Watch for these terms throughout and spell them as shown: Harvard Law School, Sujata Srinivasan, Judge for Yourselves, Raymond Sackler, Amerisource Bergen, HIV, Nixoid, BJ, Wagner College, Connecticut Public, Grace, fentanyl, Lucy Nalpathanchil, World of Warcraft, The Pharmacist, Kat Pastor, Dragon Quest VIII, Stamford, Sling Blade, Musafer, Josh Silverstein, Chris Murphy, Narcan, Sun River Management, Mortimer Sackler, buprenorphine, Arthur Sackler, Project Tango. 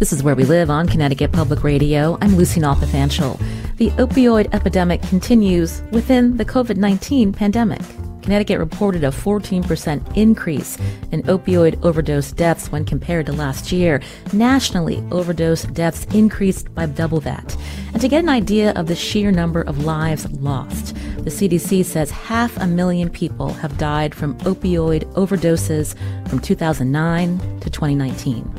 This is Where We Live on Connecticut Public Radio. I'm Lucy Nalpathanchil. The opioid epidemic continues within the COVID-19 pandemic. Connecticut reported a 14% increase in opioid overdose deaths when compared to last year. Nationally, overdose deaths increased by double that. And to get an idea of the sheer number of lives lost, the CDC says 500,000 people have died from opioid overdoses from 2009 to 2019.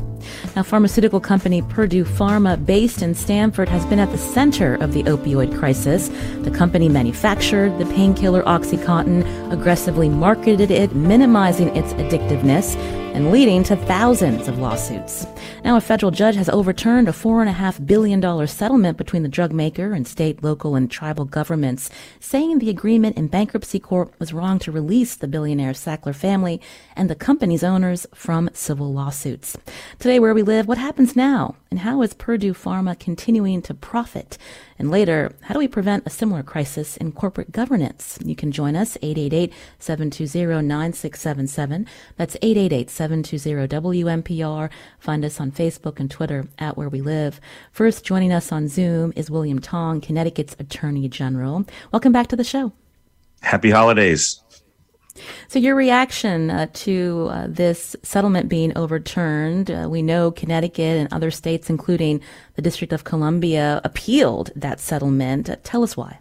Now, pharmaceutical company Purdue Pharma, based in Stamford, has been at the center of the opioid crisis. The company manufactured the painkiller OxyContin, aggressively marketed it, minimizing its addictiveness, and leading to thousands of lawsuits. Now, a federal judge has overturned a $4.5 billion settlement between the drug maker and state, local, and tribal governments, saying the agreement in bankruptcy court was wrong to release the billionaire Sackler family and the company's owners from civil lawsuits. Today, Where We Live, what happens now? And how is Purdue Pharma continuing to profit? And later, how do we prevent a similar crisis in corporate governance? You can join us, 888-720-9677. That's 888-720-WMPR. Find us on Facebook and Twitter at Where We Live. First, joining us on Zoom is William Tong, Connecticut's Attorney General. Welcome back to the show. Happy holidays. So your reaction to this settlement being overturned, we know Connecticut and other states, including the District of Columbia, appealed that settlement. Tell us why.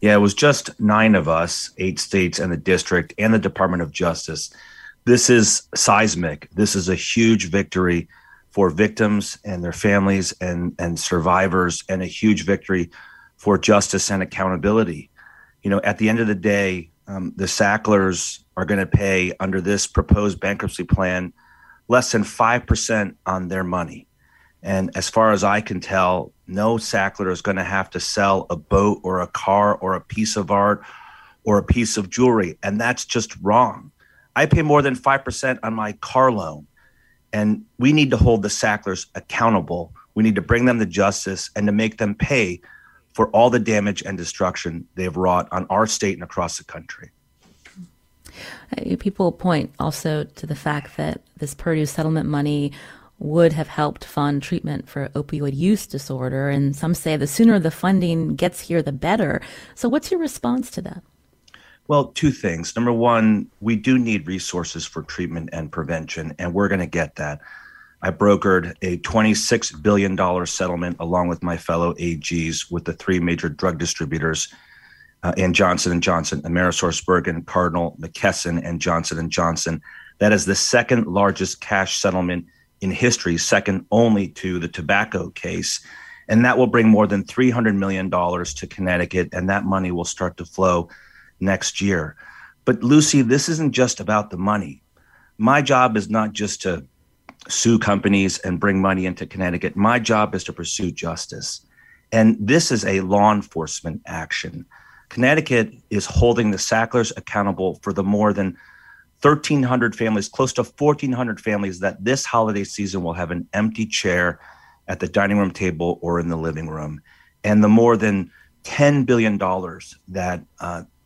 Yeah, it was just 9 of us, 8 states and the district and the Department of Justice. This is seismic. This is a huge victory for victims and their families and survivors, and a huge victory for justice and accountability. You know, at the end of the day, the Sacklers are going to pay under this proposed bankruptcy plan less than 5% on their money. And as far as I can tell, no Sackler is going to have to sell a boat or a car or a piece of art or a piece of jewelry. And that's just wrong. I pay more than 5% on my car loan. And we need to hold the Sacklers accountable. We need to bring them to justice and to make them pay for all the damage and destruction they've wrought on our state and across the country. People point also to the fact that this Purdue settlement money would have helped fund treatment for opioid use disorder, and some say the sooner the funding gets here, the better. So what's your response to that? Well, 2 things. Number 1, we do need resources for treatment and prevention, and we're going to get that. I brokered a $26 billion settlement along with my fellow AGs with the 3 major drug distributors, and Johnson & Johnson, Amerisource Bergen, Cardinal McKesson, and Johnson & Johnson. That is the 2nd largest cash settlement in history, 2nd only to the tobacco case. And that will bring more than $300 million to Connecticut, and that money will start to flow next year. But Lucy, this isn't just about the money. My job is not just to sue companies and bring money into Connecticut. My job is to pursue justice. And this is a law enforcement action. Connecticut is holding the Sacklers accountable for the more than 1,300 families, close to 1,400 families that this holiday season will have an empty chair at the dining room table or in the living room. And the more than $10 billion that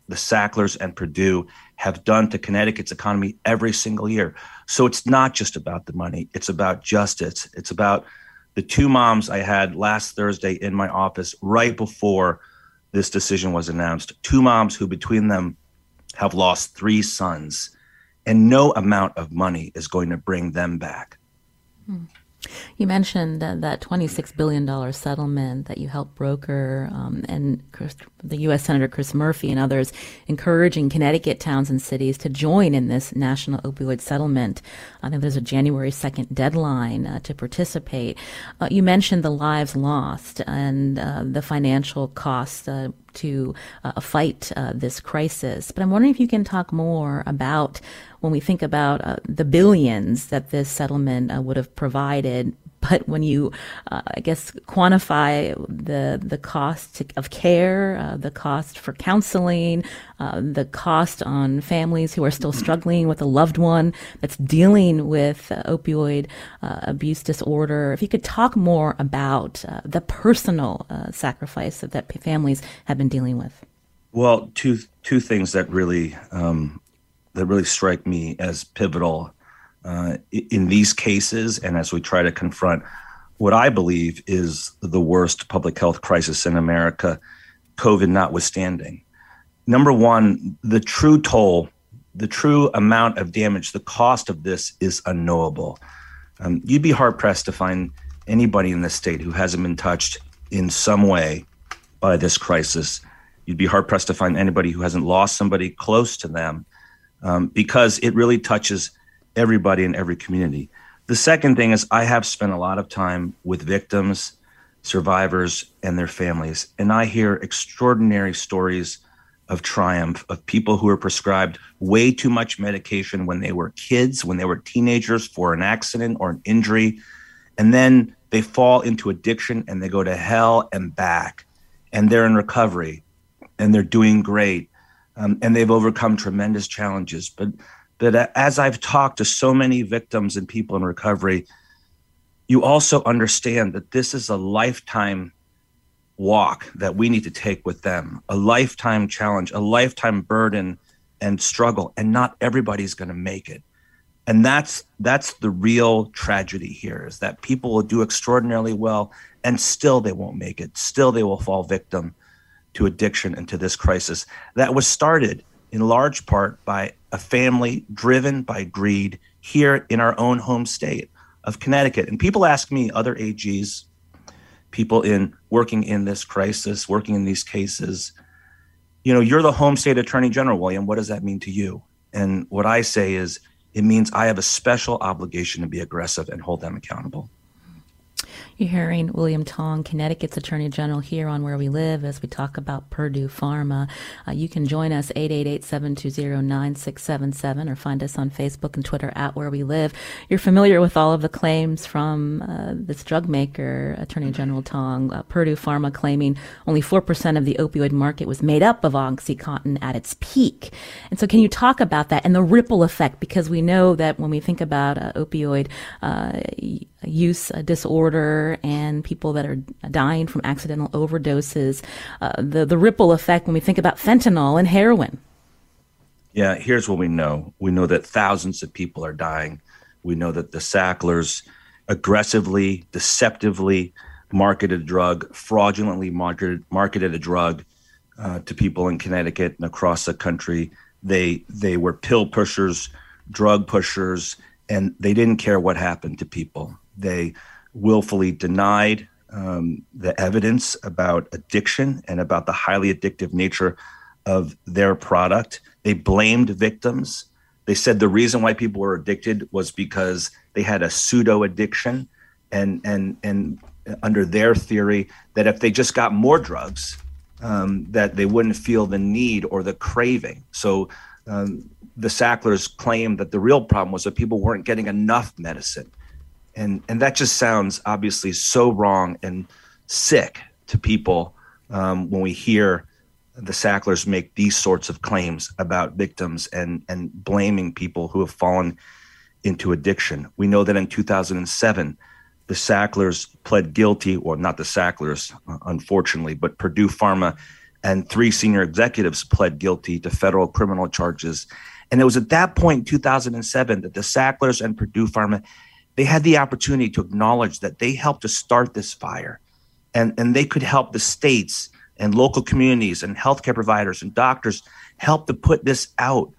the Sacklers and Purdue have done to Connecticut's economy every single year. So it's not just about the money. It's about justice. It's about the 2 moms I had last Thursday in my office right before this decision was announced. 2 moms who between them have lost 3 sons, and no amount of money is going to bring them back. You mentioned that $26 billion settlement that you helped broker, and the U.S. Senator Chris Murphy and others encouraging Connecticut towns and cities to join in this national opioid settlement. I think there's a January 2nd deadline to participate. You mentioned the lives lost and the financial costs to fight this crisis. But I'm wondering if you can talk more about when we think about the billions that this settlement would have provided. But when you, I guess, quantify the cost of care, the cost for counseling, the cost on families who are still struggling with a loved one that's dealing with opioid abuse disorder, if you could talk more about the personal sacrifice that families have been dealing with. Well, two things that really strike me as pivotal in these cases, and as we try to confront what I believe is the worst public health crisis in America, COVID notwithstanding. Number one, the true toll, the true amount of damage, the cost of this is unknowable. You'd be hard-pressed to find anybody in this state who hasn't been touched in some way by this crisis. You'd be hard-pressed to find anybody who hasn't lost somebody close to them, because it really touches everybody in every community. The second thing is I have spent a lot of time with victims, survivors, and their families, and I hear extraordinary stories of triumph of people who are prescribed way too much medication when they were kids, when they were teenagers for an accident or an injury, and then they fall into addiction and they go to hell and back, and they're in recovery, and they're doing great, and they've overcome tremendous challenges. But as I've talked to so many victims and people in recovery, you also understand that this is a lifetime walk that we need to take with them, a lifetime challenge, a lifetime burden and struggle, and not everybody's going to make it. And that's the real tragedy here, is that people will do extraordinarily well and still they won't make it. Still they will fall victim to addiction and to this crisis that was started in large part by a family driven by greed here in our own home state of Connecticut. And people ask me, other AGs, people in working in this crisis, working in these cases, you know, you're the home state attorney general, William, what does that mean to you? And what I say is, it means I have a special obligation to be aggressive and hold them accountable. You're hearing William Tong, Connecticut's Attorney General, here on Where We Live as we talk about Purdue Pharma. You can join us 888-720-9677 or find us on Facebook and Twitter at Where We Live. You're familiar with all of the claims from this drug maker, Attorney General Tong. Purdue Pharma claiming only 4% of the opioid market was made up of OxyContin at its peak. And so can you talk about that and the ripple effect? Because we know that when we think about opioid use disorder and people that are dying from accidental overdoses, the ripple effect when we think about fentanyl and heroin. Yeah, here's what we know. We know that thousands of people are dying. We know that the Sacklers aggressively, deceptively marketed a drug, fraudulently marketed a drug to people in Connecticut and across the country. They were pill pushers, drug pushers, and they didn't care what happened to people. They willfully denied the evidence about addiction and about the highly addictive nature of their product. They blamed victims. They said the reason why people were addicted was because they had a pseudo addiction, and under their theory that if they just got more drugs, that they wouldn't feel the need or the craving. So the Sacklers claimed that the real problem was that people weren't getting enough medicine. And that just sounds obviously so wrong and sick to people when we hear the Sacklers make these sorts of claims about victims and blaming people who have fallen into addiction. We know that in 2007, the Sacklers pled guilty, or not the Sacklers, unfortunately, but Purdue Pharma and three senior executives pled guilty to federal criminal charges. And it was at that point in 2007 that the Sacklers and Purdue Pharma, they had the opportunity to acknowledge that they helped to start this fire, and they could help the states and local communities and healthcare providers and doctors help to put this out.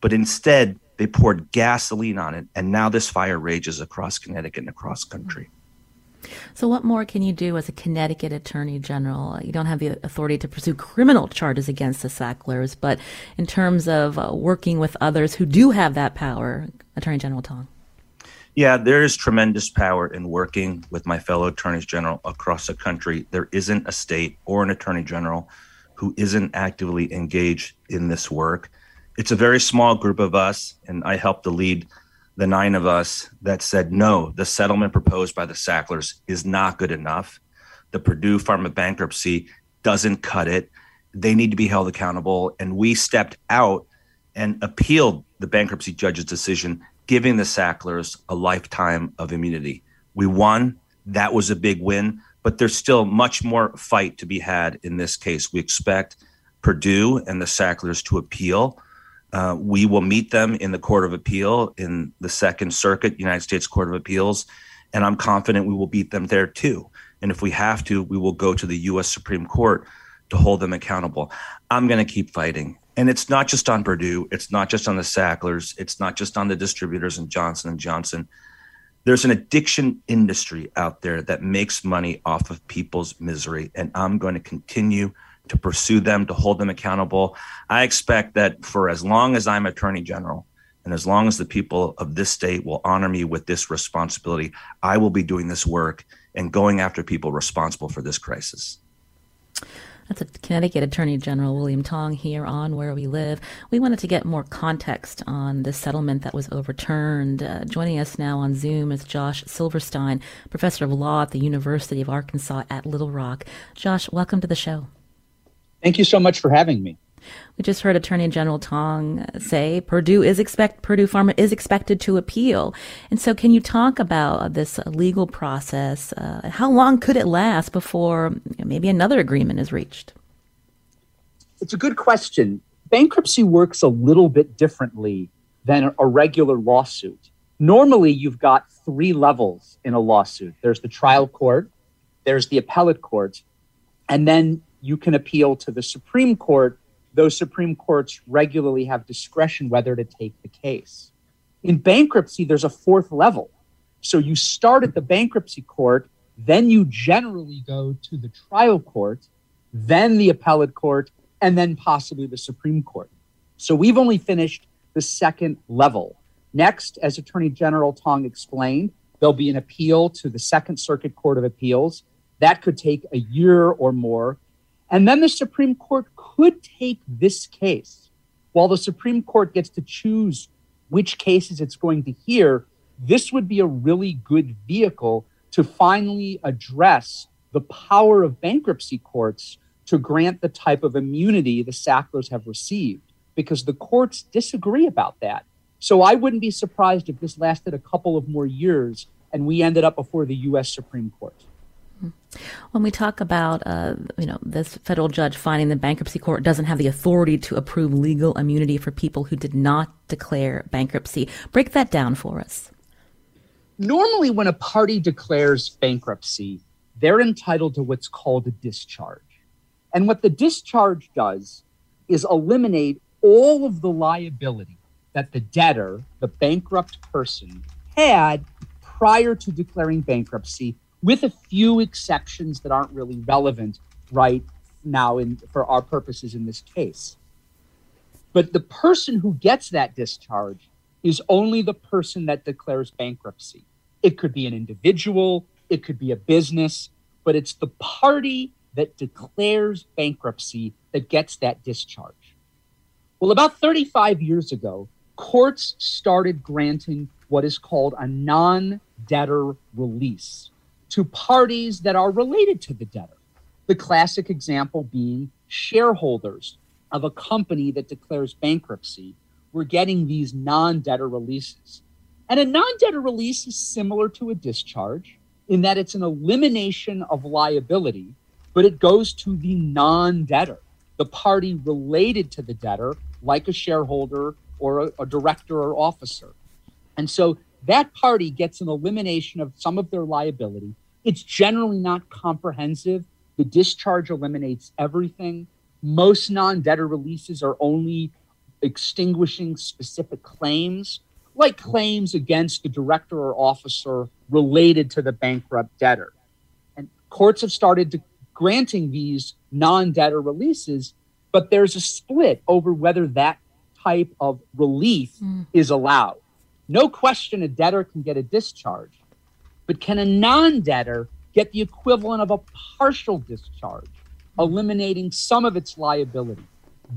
But instead, they poured gasoline on it, and now this fire rages across Connecticut and across country. So what more can you do as a Connecticut Attorney General? You don't have the authority to pursue criminal charges against the Sacklers, but in terms of working with others who do have that power, Attorney General Tong. Yeah, there is tremendous power in working with my fellow attorneys general across the country. There isn't a state or an attorney general who isn't actively engaged in this work. It's a very small group of us, and I helped to lead the 9 of us that said, no, the settlement proposed by the Sacklers is not good enough. The Purdue Pharma bankruptcy doesn't cut it. They need to be held accountable. And we stepped out and appealed the bankruptcy judge's decision, giving the Sacklers a lifetime of immunity. We won. That was a big win, but there's still much more fight to be had in this case. We expect Purdue and the Sacklers to appeal. We will meet them in the Court of Appeal in the Second Circuit, United States Court of Appeals, and I'm confident we will beat them there too. And if we have to, we will go to the U.S. Supreme Court to hold them accountable. I'm going to keep fighting. And it's not just on Purdue. It's not just on the Sacklers. It's not just on the distributors and Johnson & Johnson. There's an addiction industry out there that makes money off of people's misery, and I'm going to continue to pursue them, to hold them accountable. I expect that for as long as I'm Attorney General and as long as the people of this state will honor me with this responsibility, I will be doing this work and going after people responsible for this crisis. That's the Connecticut Attorney General William Tong here on Where We Live. We wanted to get more context on the settlement that was overturned. Joining us now on Zoom is Josh Silverstein, professor of law at the University of Arkansas at Little Rock. Josh, welcome to the show. Thank you so much for having me. We just heard Attorney General Tong say Purdue Pharma is expected to appeal. And so can you talk about this legal process? How long could it last before maybe another agreement is reached? It's a good question. Bankruptcy works a little bit differently than a regular lawsuit. Normally, you've got 3 levels in a lawsuit. There's the trial court, there's the appellate court, and then you can appeal to the Supreme Court. Those Supreme Courts regularly have discretion whether to take the case. In bankruptcy, there's a 4th level. So you start at the bankruptcy court, then you generally go to the trial court, then the appellate court, and then possibly the Supreme Court. So we've only finished the 2nd level. Next, as Attorney General Tong explained, there'll be an appeal to the Second Circuit Court of Appeals. That could take a year or more. And then the Supreme Court could take this case. While the Supreme Court gets to choose which cases it's going to hear, this would be a really good vehicle to finally address the power of bankruptcy courts to grant the type of immunity the Sacklers have received, because the courts disagree about that. So I wouldn't be surprised if this lasted a couple of more years and we ended up before the U.S. Supreme Court. When we talk about, this federal judge finding the bankruptcy court doesn't have the authority to approve legal immunity for people who did not declare bankruptcy, break that down for us. Normally, when a party declares bankruptcy, they're entitled to what's called a discharge. And what the discharge does is eliminate all of the liability that the debtor, the bankrupt person, had prior to declaring bankruptcy, with a few exceptions that aren't really relevant right now for our purposes in this case. But the person who gets that discharge is only the person that declares bankruptcy. It could be an individual, it could be a business, but it's the party that declares bankruptcy that gets that discharge. Well, about 35 years ago, courts started granting what is called a non-debtor release to parties that are related to the debtor. The classic example being shareholders of a company that declares bankruptcy. We're getting these non-debtor releases. And a non-debtor release is similar to a discharge in that it's an elimination of liability, but it goes to the non-debtor, the party related to the debtor, like a shareholder or a director or officer. And so that party gets an elimination of some of their liability. It's generally not comprehensive. The discharge eliminates everything. Most non-debtor releases are only extinguishing specific claims, like claims against the director or officer related to the bankrupt debtor. And courts have started granting these non-debtor releases, but there's a split over whether that type of relief is allowed. No question a debtor can get a discharge, but can a non-debtor get the equivalent of a partial discharge, eliminating some of its liability.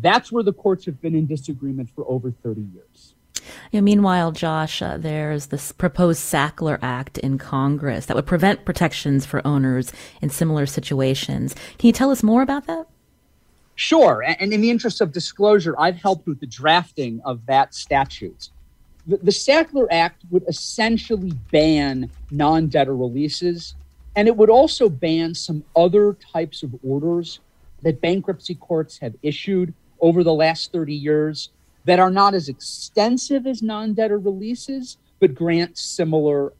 That's where the courts have been in disagreement for over 30 years. Yeah, meanwhile, Josh, there's this proposed Sackler Act in Congress that would prevent protections for owners in similar situations. Can you tell us more about that? Sure. And in the interest of disclosure, I've helped with the drafting of that statute. The Sackler Act would essentially ban non-debtor releases, and it would also ban some other types of orders that bankruptcy courts have issued over the last 30 years that are not as extensive as non-debtor releases, but grant similar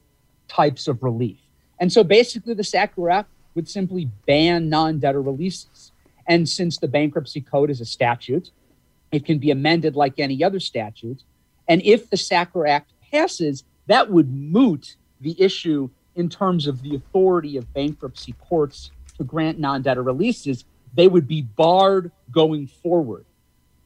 types of relief. And so basically the Sackler Act would simply ban non-debtor releases. And since the bankruptcy code is a statute, it can be amended like any other statute. And if the Sackler Act passes, that would moot the issue in terms of the authority of bankruptcy courts to grant non-debtor releases. They would be barred going forward.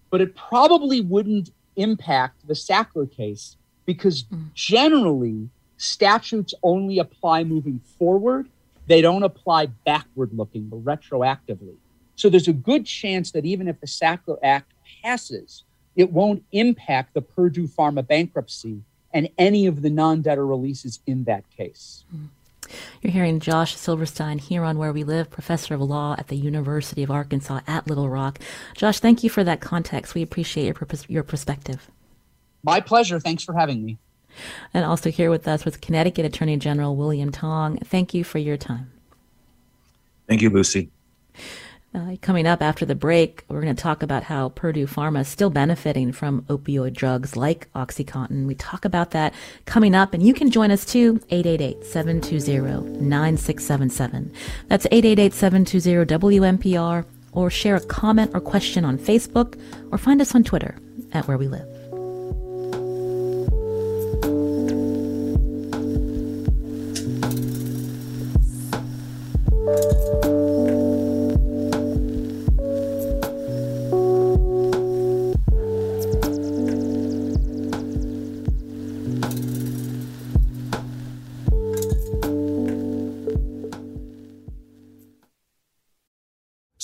But it probably wouldn't impact the Sackler case because generally statutes only apply moving forward. They don't apply backward-looking or retroactively. So there's a good chance that even if the Sackler Act passes, it won't impact the Purdue Pharma bankruptcy and any of the non-debtor releases in that case. You're hearing Josh Silverstein here on Where We Live, professor of law at the University of Arkansas at Little Rock. Josh, thank you for that context. We appreciate your perspective. My pleasure. Thanks for having me. And also here with us was Connecticut Attorney General William Tong. Thank you for your time. Thank you, Lucy. Coming up after the break, we're going to talk about how Purdue Pharma is still benefiting from opioid drugs like OxyContin. We talk about that coming up, and you can join us too, 888-720-9677. That's 888-720-WMPR, or share a comment or question on Facebook, or find us on Twitter at Where We Live.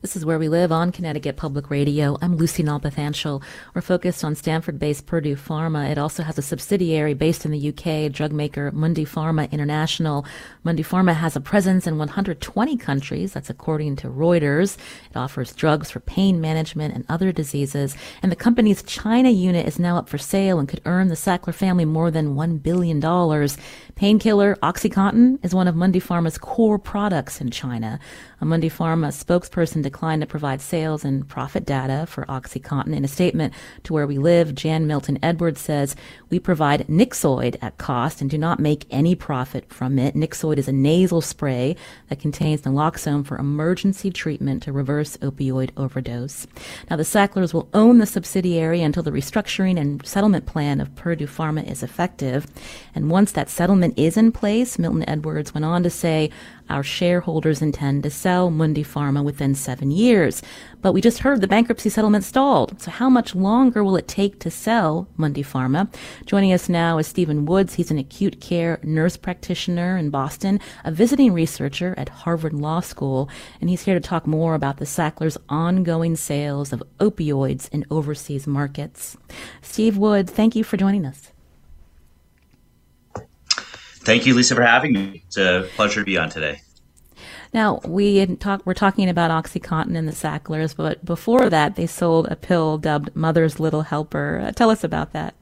This is Where We Live on Connecticut Public Radio. I'm Lucy Nalpathanchil. We're focused on Stamford-based Purdue Pharma. It also has a subsidiary based in the UK, drug maker Mundipharma International. Mundipharma has a presence in 120 countries. That's according to Reuters. It offers drugs for pain management and other diseases. And the company's China unit is now up for sale and could earn the Sackler family more than $1 billion. Painkiller OxyContin is one of Mundipharma's core products in China. A Mundipharma spokesperson declined to provide sales and profit data for OxyContin. In a statement to Where We Live, Jan Milton Edwards says, "We provide Nixoid at cost and do not make any profit from it." Nixoid is a nasal spray that contains naloxone for emergency treatment to reverse opioid overdose. Now, the Sacklers will own the subsidiary until the restructuring and settlement plan of Purdue Pharma is effective. And once that settlement is in place, Milton Edwards went on to say, "Our shareholders intend to sell Mundipharma within 7 years. But we just heard the bankruptcy settlement stalled. So how much longer will it take to sell Mundipharma?" Joining us now is Stephen Woods. He's an acute care nurse practitioner in Boston, a visiting researcher at Harvard Law School. And he's here to talk more about the Sackler's ongoing sales of opioids in overseas markets. Steve Woods, thank you for joining us. Thank you, Lisa, for having me. It's a pleasure to be on today. Now, we're talking about OxyContin and the Sacklers, but before that, they sold a pill dubbed Mother's Little Helper. Tell us about that.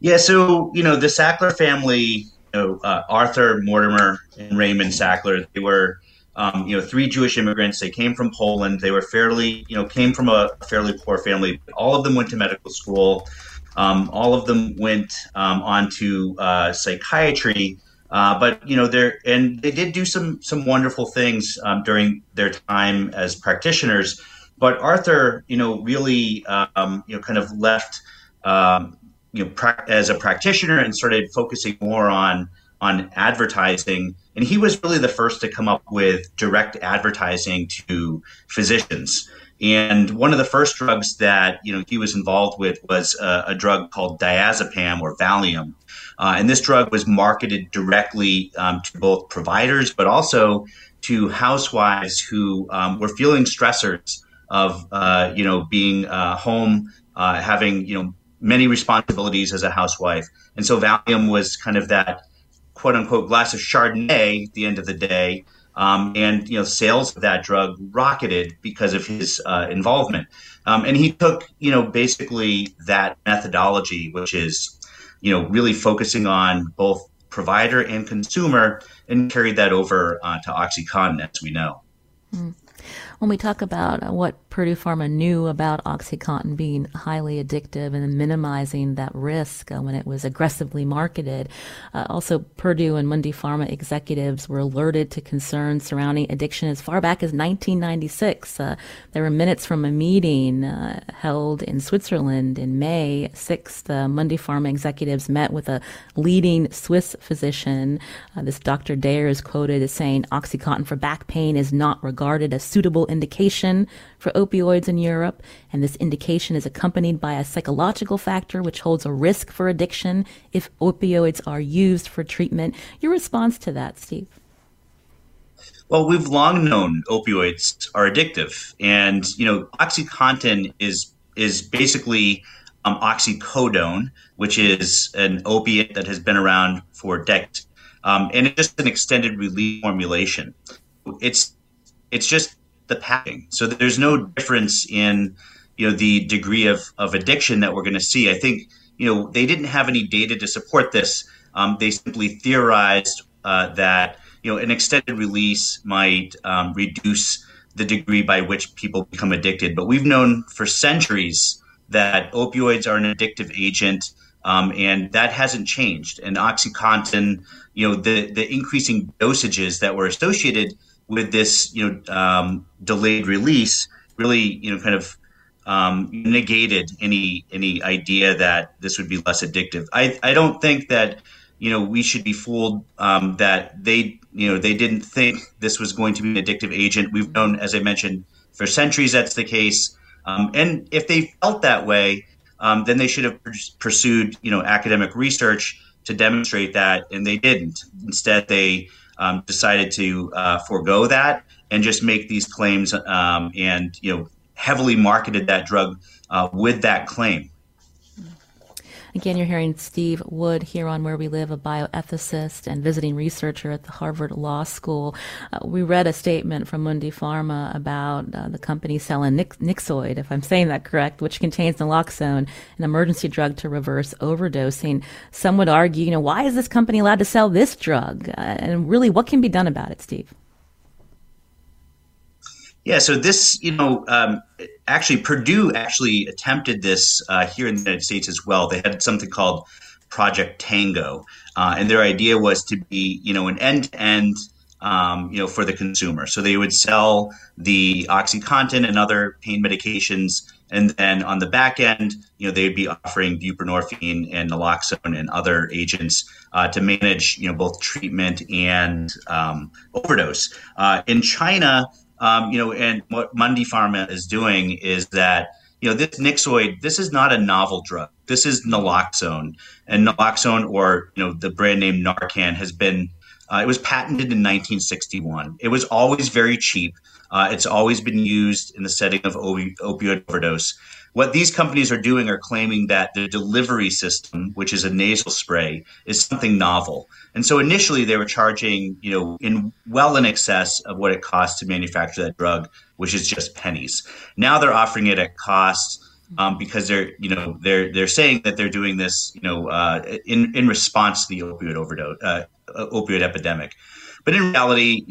Yeah, so, the Sackler family, Arthur, Mortimer, and Raymond Sackler, they were, three Jewish immigrants. They came from Poland. They were came from a fairly poor family. All of them went to medical school. All of them went on to psychiatry. But they did do some wonderful things during their time as practitioners. But Arthur, really, kind of left, as a practitioner and started focusing more on advertising. And he was really the first to come up with direct advertising to physicians. And one of the first drugs that, he was involved with was a drug called diazepam or Valium. And this drug was marketed directly to both providers, but also to housewives who were feeling stressors of, being home, having, many responsibilities as a housewife. And so Valium was kind of that quote unquote glass of Chardonnay at the end of the day. And sales of that drug rocketed because of his involvement. And he took, basically that methodology, which is, really focusing on both provider and consumer, and carried that over to OxyContin, as we know. Mm. When we talk about what Purdue Pharma knew about OxyContin being highly addictive and minimizing that risk when it was aggressively marketed, also Purdue and Mundipharma executives were alerted to concerns surrounding addiction as far back as 1996. There were minutes from a meeting held in Switzerland in May 6th. Mundipharma executives met with a leading Swiss physician. This Dr. Dare is quoted as saying, "OxyContin for back pain is not regarded as suitable indication for opioids in Europe, and this indication is accompanied by a psychological factor which holds a risk for addiction if opioids are used for treatment." Your response to that, Steve? Well, we've long known opioids are addictive, and OxyContin is basically oxycodone, which is an opiate that has been around for decades, and it's just an extended release formulation. It's just the packing. So there's no difference in, the degree of addiction that we're going to see. I think, they didn't have any data to support this. They simply theorized that, an extended release might reduce the degree by which people become addicted. But we've known for centuries that opioids are an addictive agent, and that hasn't changed. And OxyContin, the increasing dosages that were associated with this, delayed release, really, kind of negated any idea that this would be less addictive. I don't think that, we should be fooled that they didn't think this was going to be an addictive agent. We've known, as I mentioned, for centuries that's the case. And if they felt that way, then they should have pursued, academic research to demonstrate that, and they didn't. Instead, they decided to forego that and just make these claims and, heavily marketed that drug with that claim. Again, you're hearing Steve Wood here on Where We Live, a bioethicist and visiting researcher at the Harvard Law School. We read a statement from Mundipharma about the company selling Nixoid, if I'm saying that correct, which contains naloxone, an emergency drug to reverse overdosing. Some would argue, why is this company allowed to sell this drug? And really, what can be done about it, Steve? Yeah, so this, actually Purdue attempted this here in the United States as well. They had something called Project Tango, and their idea was to be, an end-to-end, for the consumer. So they would sell the OxyContin and other pain medications, and then on the back end, they'd be offering buprenorphine and naloxone and other agents to manage, both treatment and overdose. In China, and what Mundipharma is doing is that, this Nixoid, this is not a novel drug. This is naloxone. And naloxone, or, the brand name Narcan, it was patented in 1961. It was always very cheap. It's always been used in the setting of opioid overdose. What these companies are doing are claiming that the delivery system, which is a nasal spray, is something novel. And so initially they were charging, in excess of what it costs to manufacture that drug, which is just pennies. Now they're offering it at cost because they're saying that they're doing this, in response to the opioid overdose, opioid epidemic. But in reality,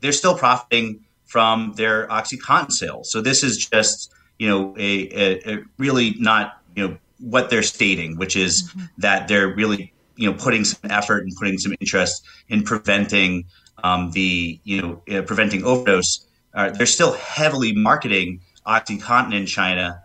they're still profiting from their OxyContin sales. So this is just, a really not, what they're stating, which is that they're really, putting some effort and putting some interest in preventing preventing overdose. They're still heavily marketing OxyContin in China.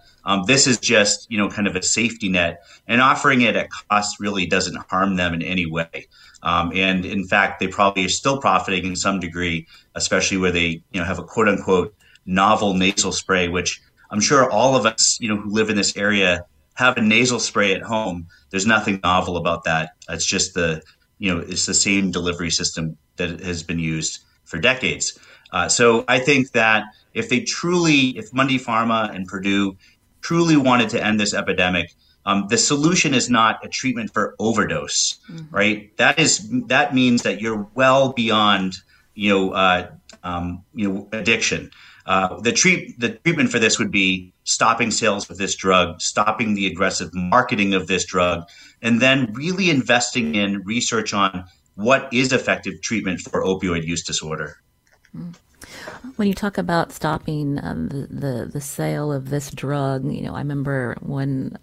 This is just, kind of a safety net, and offering it at cost really doesn't harm them in any way. And in fact, they probably are still profiting in some degree, especially where they, have a quote unquote novel nasal spray, which I'm sure all of us, who live in this area have a nasal spray at home. There's nothing novel about that. It's just it's the same delivery system that has been used for decades. So I think that if Mundipharma and Purdue truly wanted to end this epidemic, the solution is not a treatment for overdose, right? That means that you're well beyond, addiction. The treatment for this would be stopping sales of this drug, stopping the aggressive marketing of this drug, and then really investing in research on what is effective treatment for opioid use disorder. Mm. When you talk about stopping the sale of this drug, I remember when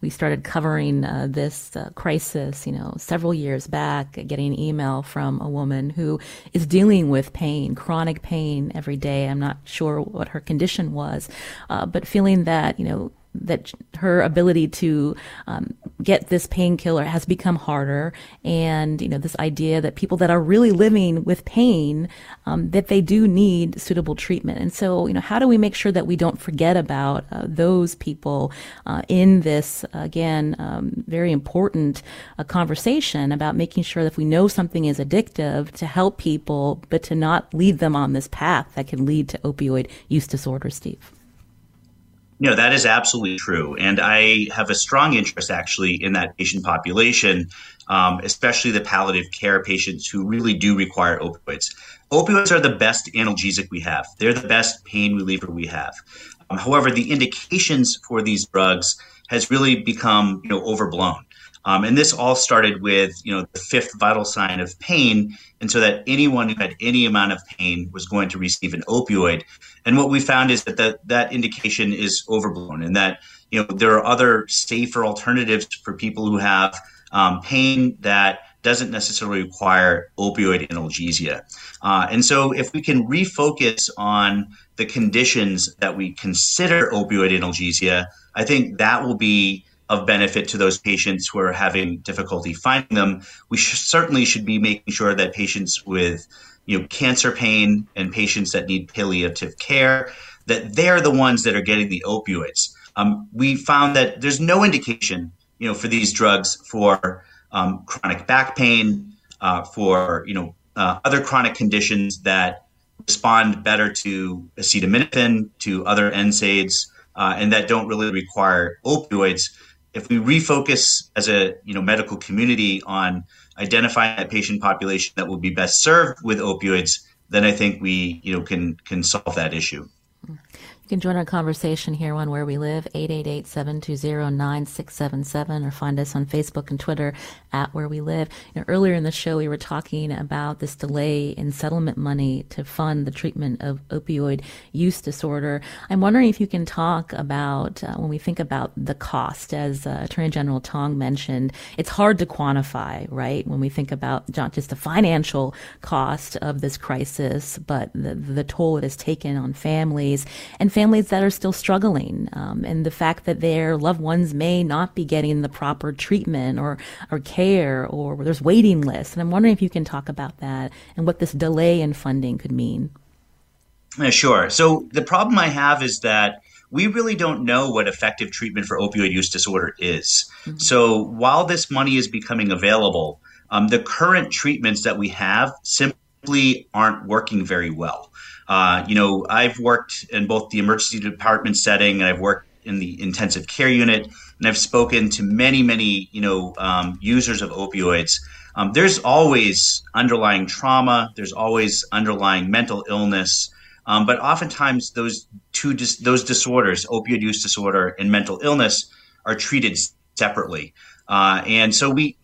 we started covering this crisis, several years back, getting an email from a woman who is dealing with pain, chronic pain every day. I'm not sure what her condition was, but feeling that, that her ability to get this painkiller has become harder. And, this idea that people that are really living with pain, that they do need suitable treatment. And so, how do we make sure that we don't forget about those people in this, again, very important conversation about making sure that if we know something is addictive, to help people, but to not lead them on this path that can lead to opioid use disorder, Steve? No, that is absolutely true. And I have a strong interest actually in that patient population, especially the palliative care patients who really do require opioids. Opioids are the best analgesic we have. They're the best pain reliever we have. However, the indications for these drugs has really become, overblown. And this all started with, the fifth vital sign of pain. And so that anyone who had any amount of pain was going to receive an opioid. And what we found is that that indication is overblown, and that, there are other safer alternatives for people who have pain that doesn't necessarily require opioid analgesia. And so if we can refocus on the conditions that we consider opioid analgesia, I think that will be of benefit to those patients who are having difficulty finding them. We certainly should be making sure that patients with, cancer pain and patients that need palliative care, that they're the ones that are getting the opioids. We found that there's no indication, for these drugs for chronic back pain, for other chronic conditions that respond better to acetaminophen, to other NSAIDs, and that don't really require opioids. If we refocus as a medical community on identifying that patient population that will be best served with opioids, then I think we can solve that issue. You can join our conversation here on Where We Live, 888-720-9677, or find us on Facebook and Twitter at Where We Live. Earlier in the show, we were talking about this delay in settlement money to fund the treatment of opioid use disorder. I'm wondering if you can talk about, when we think about the cost, as Attorney General Tong mentioned, it's hard to quantify, right? When we think about not just the financial cost of this crisis, but the toll it has taken on families, and families that are still struggling, and the fact that their loved ones may not be getting the proper treatment or care, or there's waiting lists. And I'm wondering if you can talk about that and what this delay in funding could mean. Sure. So the problem I have is that we really don't know what effective treatment for opioid use disorder is. Mm-hmm. So while this money is becoming available, the current treatments that we have simply really aren't working very well. I've worked in both the emergency department setting, and I've worked in the intensive care unit, and I've spoken to many, users of opioids. There's always underlying trauma. There's always underlying mental illness. But oftentimes those two, those disorders, opioid use disorder and mental illness, are treated separately. And so we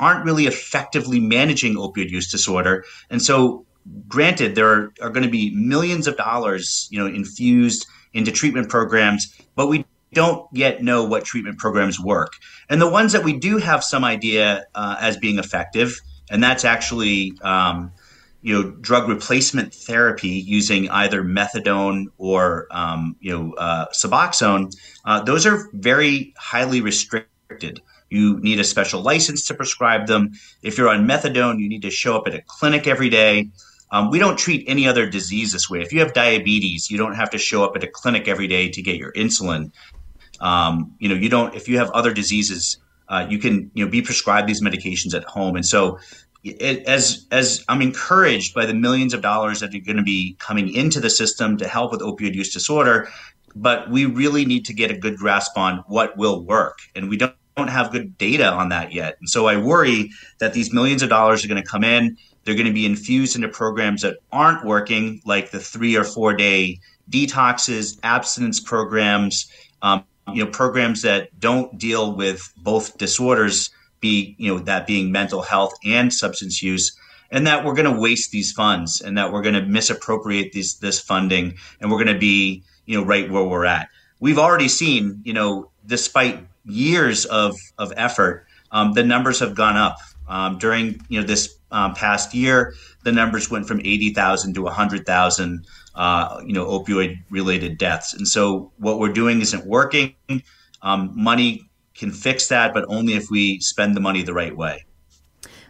aren't really effectively managing opioid use disorder. And so granted, there are going to be millions of dollars, infused into treatment programs, but we don't yet know what treatment programs work. And the ones that we do have some idea as being effective, and that's actually, drug replacement therapy using either methadone or, Suboxone, those are very highly restricted. You need a special license to prescribe them. If you're on methadone, you need to show up at a clinic every day. We don't treat any other disease this way. If you have diabetes, you don't have to show up at a clinic every day to get your insulin. If you have other diseases, you can, be prescribed these medications at home. And so as I'm encouraged by the millions of dollars that are going to be coming into the system to help with opioid use disorder, but we really need to get a good grasp on what will work. And we don't have good data on that yet. And so I worry that these millions of dollars are going to come in. They're going to be infused into programs that aren't working, like the 3 or 4 day detoxes, abstinence programs, programs that don't deal with both disorders, that being mental health and substance use, and that we're going to waste these funds and that we're going to misappropriate this funding. And we're going to be, right where we're at. We've already seen, despite years of effort, the numbers have gone up. During this past year, the numbers went from 80,000 to 100,000, opioid-related deaths. And so what we're doing isn't working. Money can fix that, but only if we spend the money the right way.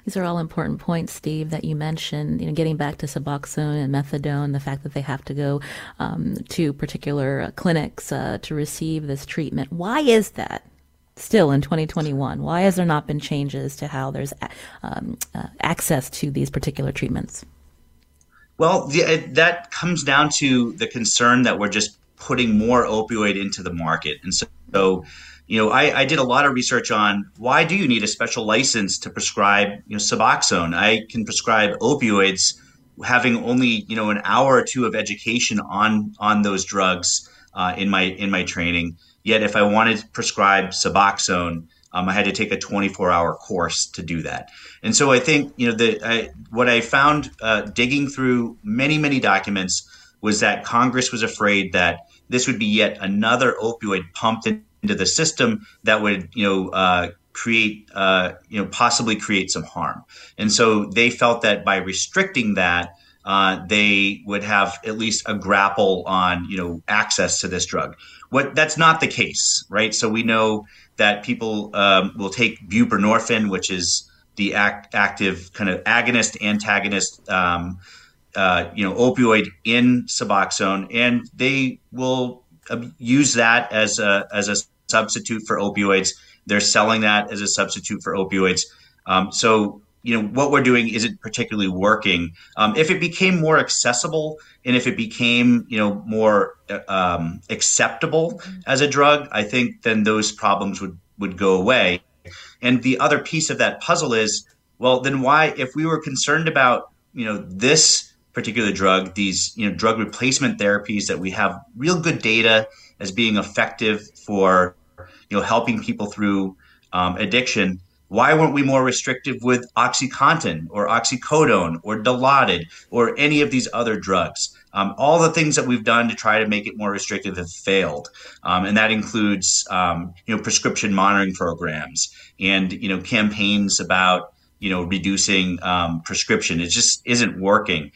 These are all important points, Steve, that you mentioned, getting back to Suboxone and methadone, the fact that they have to go to particular clinics to receive this treatment. Why is that? Still in 2021, why has there not been changes to how there's access to these particular treatments? Well, that comes down to the concern that we're just putting more opioid into the market. And so I did a lot of research on why do you need a special license to prescribe Suboxone? I can prescribe opioids having only an hour or two of education on those drugs in my training. Yet if I wanted to prescribe Suboxone, I had to take a 24-hour course to do that. And so I think, what I found digging through many documents was that Congress was afraid that this would be yet another opioid pumped into the system that would, possibly create some harm. And so they felt that by restricting that, they would have at least a grapple on, access to this drug. That's not the case, right? So we know that people will take buprenorphine, which is the active kind of agonist, antagonist, opioid in Suboxone, and they will use that as a substitute for opioids. They're selling that as a substitute for opioids. What we're doing isn't particularly working. If it became more accessible and if it became, more acceptable as a drug, I think then those problems would go away. And the other piece of that puzzle is, well, then why, if we were concerned about, this particular drug, these, drug replacement therapies that we have real good data as being effective for, helping people through addiction, why weren't we more restrictive with OxyContin or oxycodone or Dilaudid or any of these other drugs? All the things that we've done to try to make it more restrictive have failed. And that includes, prescription monitoring programs and, campaigns about, reducing prescription. It just isn't working.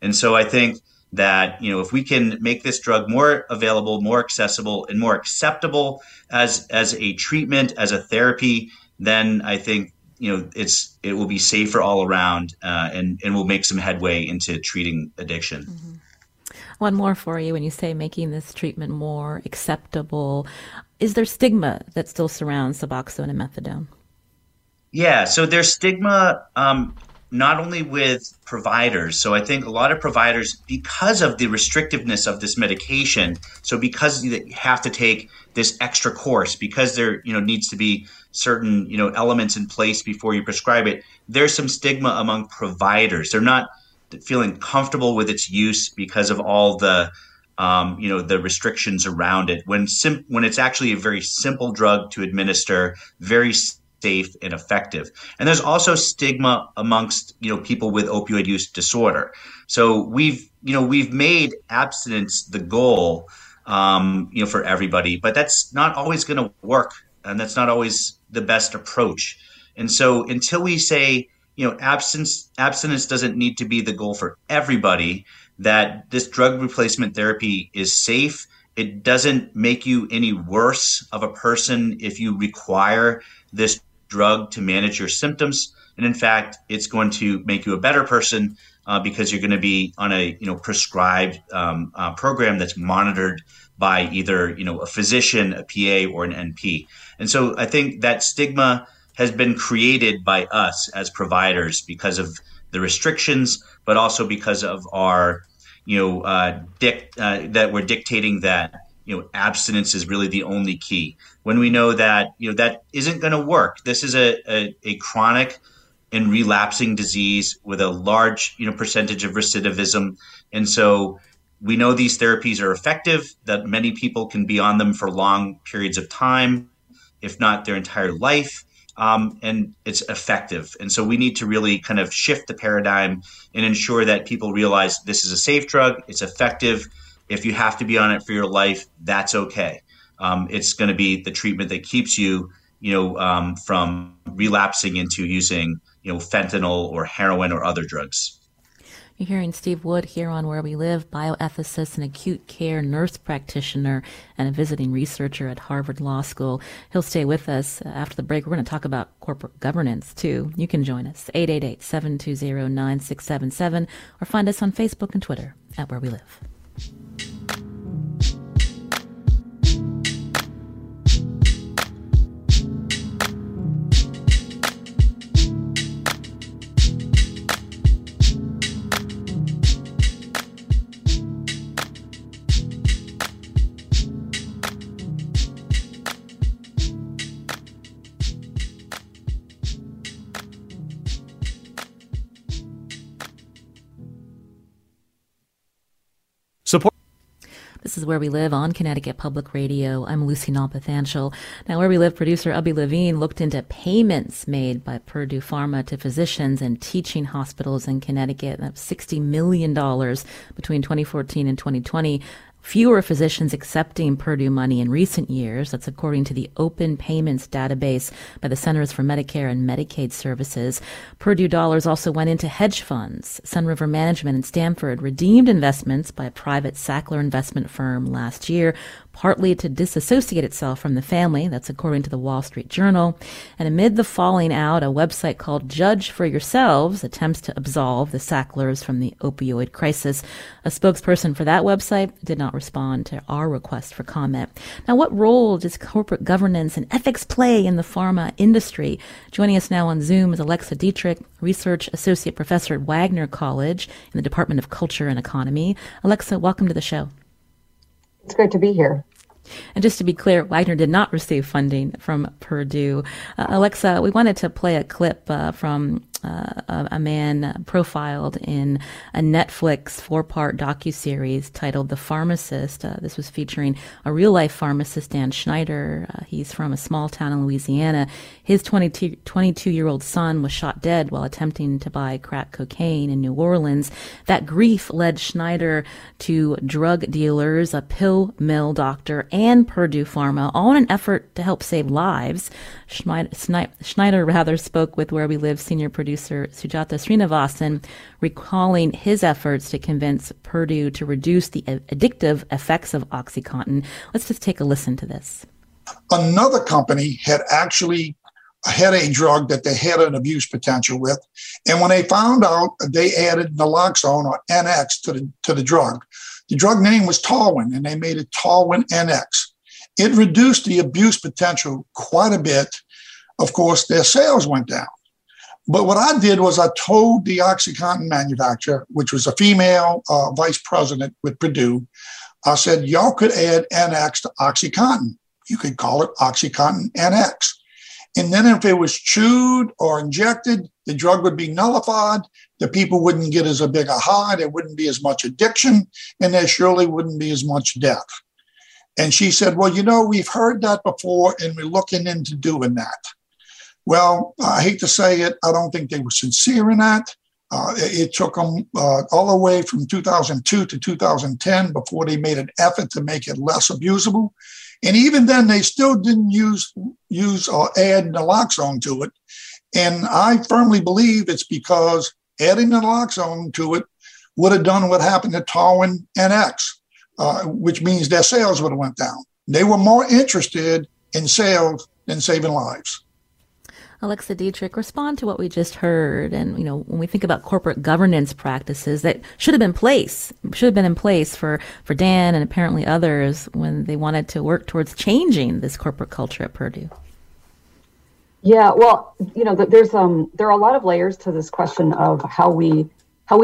And so I think that, if we can make this drug more available, more accessible, and more acceptable as a treatment, as a therapy, then I think, it will be safer all around and we'll make some headway into treating addiction. Mm-hmm. One more for you. When you say making this treatment more acceptable, is there stigma that still surrounds Suboxone and methadone? Yeah. So there's stigma not only with providers. So I think a lot of providers, because of the restrictiveness of this medication, so because you have to take this extra course, because there needs to be certain elements in place before you prescribe it, there's some stigma among providers. They're not feeling comfortable with its use because of all the the restrictions around it. When it's actually a very simple drug to administer, very safe and effective. And there's also stigma amongst people with opioid use disorder. So we've made abstinence the goal for everybody, but that's not always going to work, and that's not always the best approach. And so until we say abstinence doesn't need to be the goal for everybody, that this drug replacement therapy is safe, it doesn't make you any worse of a person if you require this drug to manage your symptoms. And in fact, it's going to make you a better person because you're going to be on a prescribed program that's monitored by either a physician, a PA, or an NP. And so I think that stigma has been created by us as providers because of the restrictions, but also because of our that we're dictating that abstinence is really the only key, when we know that that isn't going to work. This is a chronic and relapsing disease with a large percentage of recidivism, and so we know these therapies are effective, that many people can be on them for long periods of time, if not their entire life, and it's effective. And so we need to really kind of shift the paradigm and ensure that people realize this is a safe drug, it's effective. If you have to be on it for your life, that's okay. It's going to be the treatment that keeps you, from relapsing into using, fentanyl or heroin or other drugs. You're hearing Steve Wood here on Where We Live, bioethicist and acute care nurse practitioner and a visiting researcher at Harvard Law School. He'll stay with us after the break. We're going to talk about corporate governance, too. You can join us, 888-720-9677, or find us on Facebook and Twitter at Where We Live. This is Where We Live on Connecticut Public Radio. I'm Lucy Nalpathanchil. Now, Where We Live producer Abby Levine looked into payments made by Purdue Pharma to physicians and teaching hospitals in Connecticut of $60 million between 2014 and 2020. Fewer physicians accepting Purdue money in recent years. That's according to the Open Payments Database by the Centers for Medicare and Medicaid Services. Purdue dollars also went into hedge funds. Sun River Management and Stamford redeemed investments by a private Sackler investment firm last year, partly to disassociate itself from the family. That's according to the Wall Street Journal. And amid the falling out, a website called Judge for Yourselves attempts to absolve the Sacklers from the opioid crisis. A spokesperson for that website did not respond to our request for comment. Now, what role does corporate governance and ethics play in the pharma industry? Joining us now on Zoom is Alexa Dietrich, Research Associate Professor at Wagner College in the Department of Culture and Economy. Alexa, welcome to the show. It's great to be here. And just to be clear, Wagner did not receive funding from Purdue. Alexa, we wanted to play a clip from a man profiled in a Netflix 4-part docuseries titled The Pharmacist. This was featuring a real-life pharmacist, Dan Schneider. He's from a small town in Louisiana. His 22-year-old son was shot dead while attempting to buy crack cocaine in New Orleans. That grief led Schneider to drug dealers, a pill mill doctor, and Purdue Pharma, all in an effort to help save lives. Schneider spoke with Where We Live senior producer Sujata Srinivasan, recalling his efforts to convince Purdue to reduce the addictive effects of OxyContin. Let's just take a listen to this. Another company had actually had a drug that they had an abuse potential with, and when they found out, they added naloxone or NX to the drug. The drug name was Talwin, and they made it Talwin NX. It reduced the abuse potential quite a bit. Of course, their sales went down. But what I did was I told the OxyContin manufacturer, which was a female vice president with Purdue, I said, y'all could add NX to OxyContin. You could call it OxyContin NX. And then if it was chewed or injected, the drug would be nullified. The people wouldn't get as big a high. There wouldn't be as much addiction. And there surely wouldn't be as much death. And she said, well, you know, we've heard that before, and we're looking into doing that. Well, I hate to say it, I don't think they were sincere in that. It took them all the way from 2002 to 2010 before they made an effort to make it less abusable. And even then, they still didn't use or add naloxone to it. And I firmly believe it's because adding naloxone to it would have done what happened to Talwin NX, which means their sales would have went down. They were more interested in sales than saving lives. Alexa Dietrich, respond to what we just heard. And, you know, when we think about corporate governance practices that should have been in place for Dan and apparently others when they wanted to work towards changing this corporate culture at Purdue. Yeah, well, you know, there are a lot of layers to this question of how we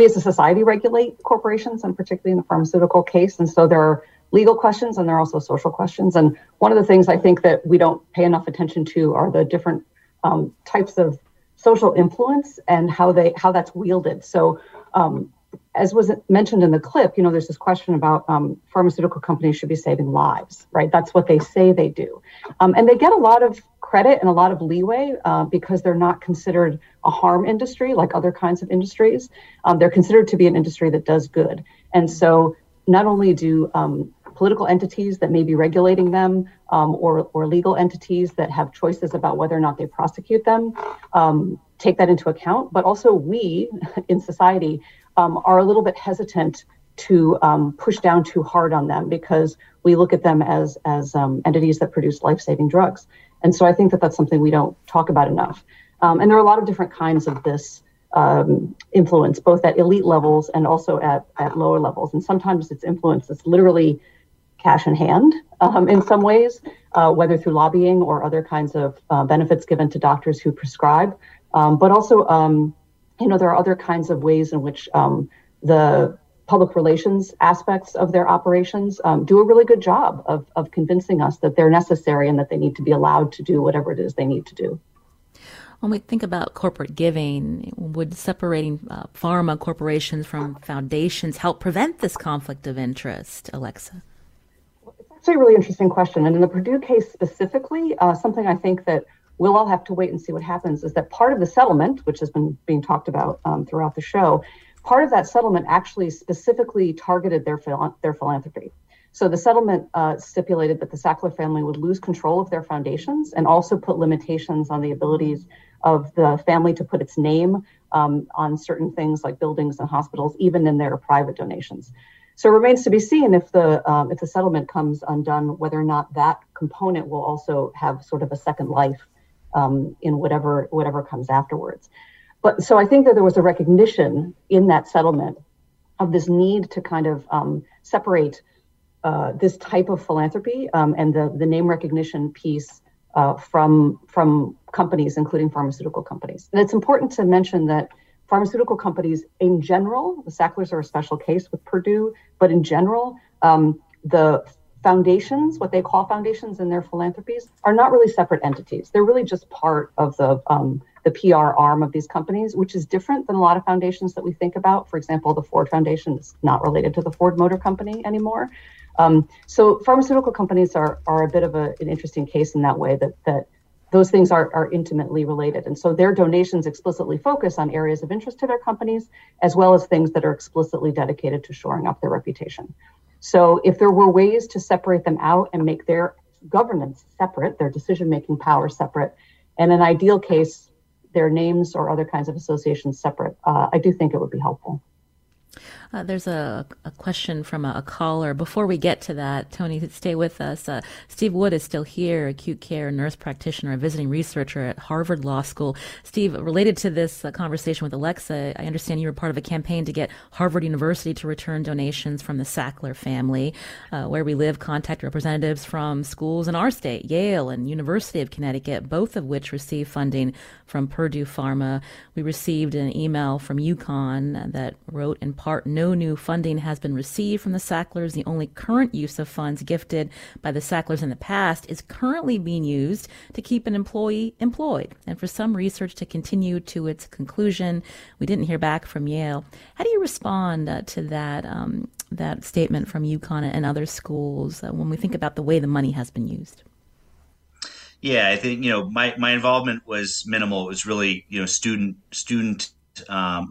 as a society regulate corporations, and particularly in the pharmaceutical case. And so there are legal questions and there are also social questions. And one of the things I think that we don't pay enough attention to are the different types of social influence and how that's wielded. So as was mentioned in the clip, you know, there's this question about pharmaceutical companies should be saving lives, right? That's what they say they do. And they get a lot of credit and a lot of leeway because they're not considered a harm industry like other kinds of industries. They're considered to be an industry that does good. And so not only do political entities that may be regulating them or legal entities that have choices about whether or not they prosecute them take that into account, but also we in society are a little bit hesitant to push down too hard on them because we look at them as entities that produce life-saving drugs. And so I think that that's something we don't talk about enough. And there are a lot of different kinds of this influence, both at elite levels and also at lower levels. And sometimes it's influence that's literally cash in hand in some ways, whether through lobbying or other kinds of benefits given to doctors who prescribe. But also, you know, there are other kinds of ways in which the public relations aspects of their operations do a really good job of convincing us that they're necessary and that they need to be allowed to do whatever it is they need to do. When we think about corporate giving, would separating pharma corporations from foundations help prevent this conflict of interest, Alexa? It's a really interesting question. And in the Purdue case specifically, something I think that we'll all have to wait and see what happens is that part of the settlement, which has been being talked about throughout the show, part of that settlement actually specifically targeted their philanthropy. So the settlement stipulated that the Sackler family would lose control of their foundations and also put limitations on the abilities of the family to put its name on certain things like buildings and hospitals, even in their private donations. So it remains to be seen if the settlement comes undone, whether or not that component will also have sort of a second life in whatever comes afterwards. But so I think that there was a recognition in that settlement of this need to kind of separate this type of philanthropy and the name recognition piece from companies, including pharmaceutical companies. And it's important to mention that pharmaceutical companies in general, the Sacklers are a special case with Purdue, but in general, the foundations, what they call foundations and their philanthropies, are not really separate entities. They're really just part of the PR arm of these companies, which is different than a lot of foundations that we think about. For example, the Ford Foundation is not related to the Ford Motor Company anymore. So pharmaceutical companies are a bit of an interesting case in that way that those things are intimately related. And so their donations explicitly focus on areas of interest to their companies, as well as things that are explicitly dedicated to shoring up their reputation. So if there were ways to separate them out and make their governance separate, their decision-making power separate, and in an ideal case, their names or other kinds of associations separate, I do think it would be helpful. There's a question from a caller. Before we get to that, Tony, stay with us. Steve Wood is still here, acute care nurse practitioner, a visiting researcher at Harvard Law School. Steve, related to this conversation with Alexa, I understand you were part of a campaign to get Harvard University to return donations from the Sackler family. Where We Live contact representatives from schools in our state, Yale and University of Connecticut, both of which receive funding from Purdue Pharma. We received an email from UConn that wrote in part, no new funding has been received from the Sacklers. The only current use of funds gifted by the Sacklers in the past is currently being used to keep an employee employed and for some research to continue to its conclusion. We didn't hear back from Yale. How do you respond to that that statement from UConn and other schools when we think about the way the money has been used? Yeah, I think, you know, my involvement was minimal. It was really, you know, student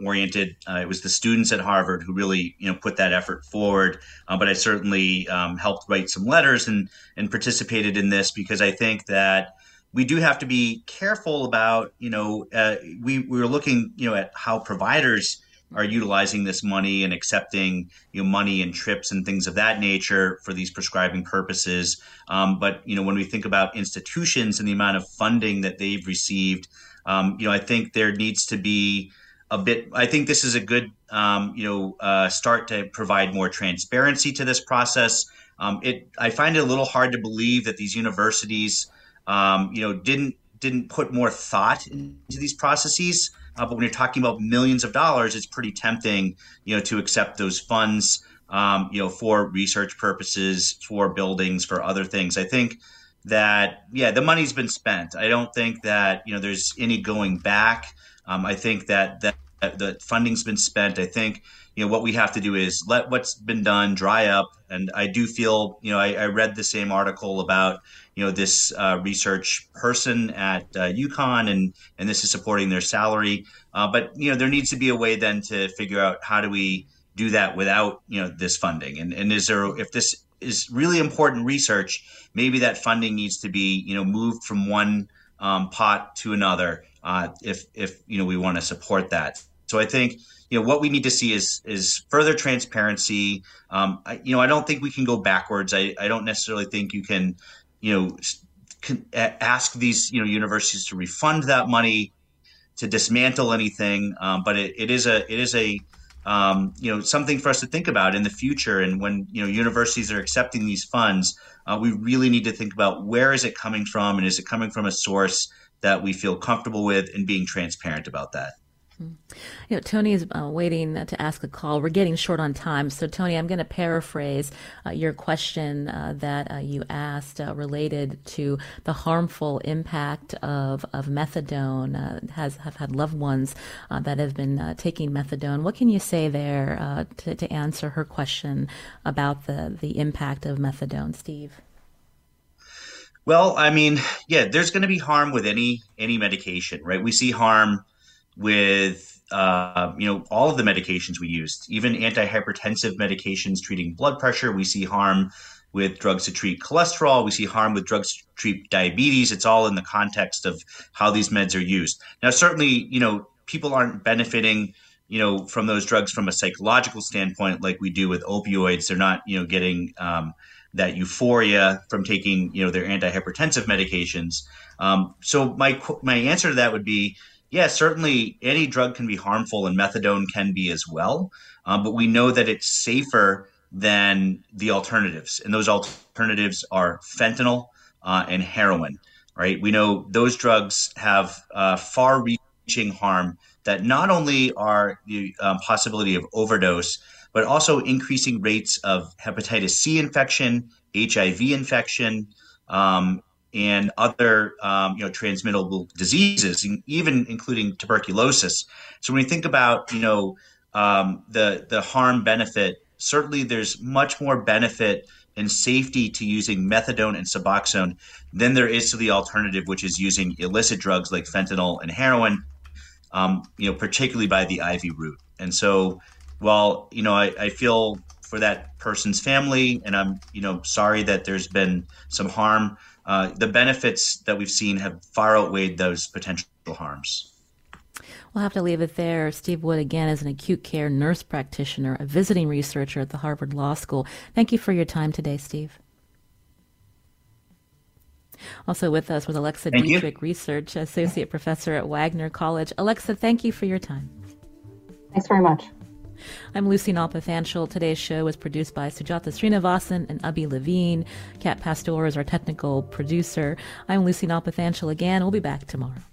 oriented. It was the students at Harvard who really, you know, put that effort forward. But I certainly helped write some letters and participated in this because I think that we do have to be careful about, you know, we were looking, you know, at how providers are utilizing this money and accepting, you know, money and trips and things of that nature for these prescribing purposes. But, you know, when we think about institutions and the amount of funding that they've received, you know, I think there needs to be a bit, I think this is a good, you know, start to provide more transparency to this process. I find it a little hard to believe that these universities, you know, didn't put more thought into these processes. But when you're talking about millions of dollars, it's pretty tempting, you know, to accept those funds, you know, for research purposes, for buildings, for other things. I think that, yeah, the money's been spent. I don't think that, you know, there's any going back. I think that the funding's been spent. I think, you know, what we have to do is let what's been done dry up. And I do feel, you know, I read the same article about, you know, this research person at UConn and this is supporting their salary. But, you know, there needs to be a way then to figure out how do we do that without, you know, this funding. And is there, if this is really important research, maybe that funding needs to be, you know, moved from one pot to another if, you know, we want to support that. So I think, you know, what we need to see is further transparency. You know, I don't think we can go backwards. I don't necessarily think you can, you know, ask these, you know, universities to refund that money, to dismantle anything. But it is a you know, something for us to think about in the future. And when, you know, universities are accepting these funds, we really need to think about where is it coming from, and is it coming from a source that we feel comfortable with, and being transparent about that. You know, Tony is waiting to ask a call. We're getting short on time. So, Tony, I'm going to paraphrase your question that you asked related to the harmful impact of methadone. Have had loved ones that have been taking methadone. What can you say there to answer her question about the impact of methadone, Steve? Well, I mean, yeah, there's going to be harm with any medication, right? We see harm with, you know, all of the medications we used, even antihypertensive medications treating blood pressure. We see harm with drugs to treat cholesterol. We see harm with drugs to treat diabetes. It's all in the context of how these meds are used. Now, certainly, you know, people aren't benefiting, you know, from those drugs from a psychological standpoint like we do with opioids. They're not, you know, getting that euphoria from taking, you know, their antihypertensive medications. So my answer to that would be, yeah, certainly any drug can be harmful, and methadone can be as well. But we know that it's safer than the alternatives. And those alternatives are fentanyl and heroin, right? We know those drugs have far-reaching harm that not only are the possibility of overdose, but also increasing rates of hepatitis C infection, HIV infection, and other, you know, transmittable diseases, even including tuberculosis. So when we think about, you know, the harm benefit, certainly there's much more benefit and safety to using methadone and Suboxone than there is to the alternative, which is using illicit drugs like fentanyl and heroin, you know, particularly by the IV route. And so, while, you know, I feel for that person's family, and I'm, you know, sorry that there's been some harm, the benefits that we've seen have far outweighed those potential harms. We'll have to leave it there. Steve Wood, again, is an acute care nurse practitioner, a visiting researcher at the Harvard Law School. Thank you for your time today, Steve. Also with us was Alexa Dietrich, Research Associate Professor at Wagner College. Alexa, thank you for your time. Thanks very much. I'm Lucy Nalpathanchil. Today's show was produced by Sujata Srinivasan and Abby Levine. Kat Pastor is our technical producer. I'm Lucy Nalpathanchil again. We'll be back tomorrow.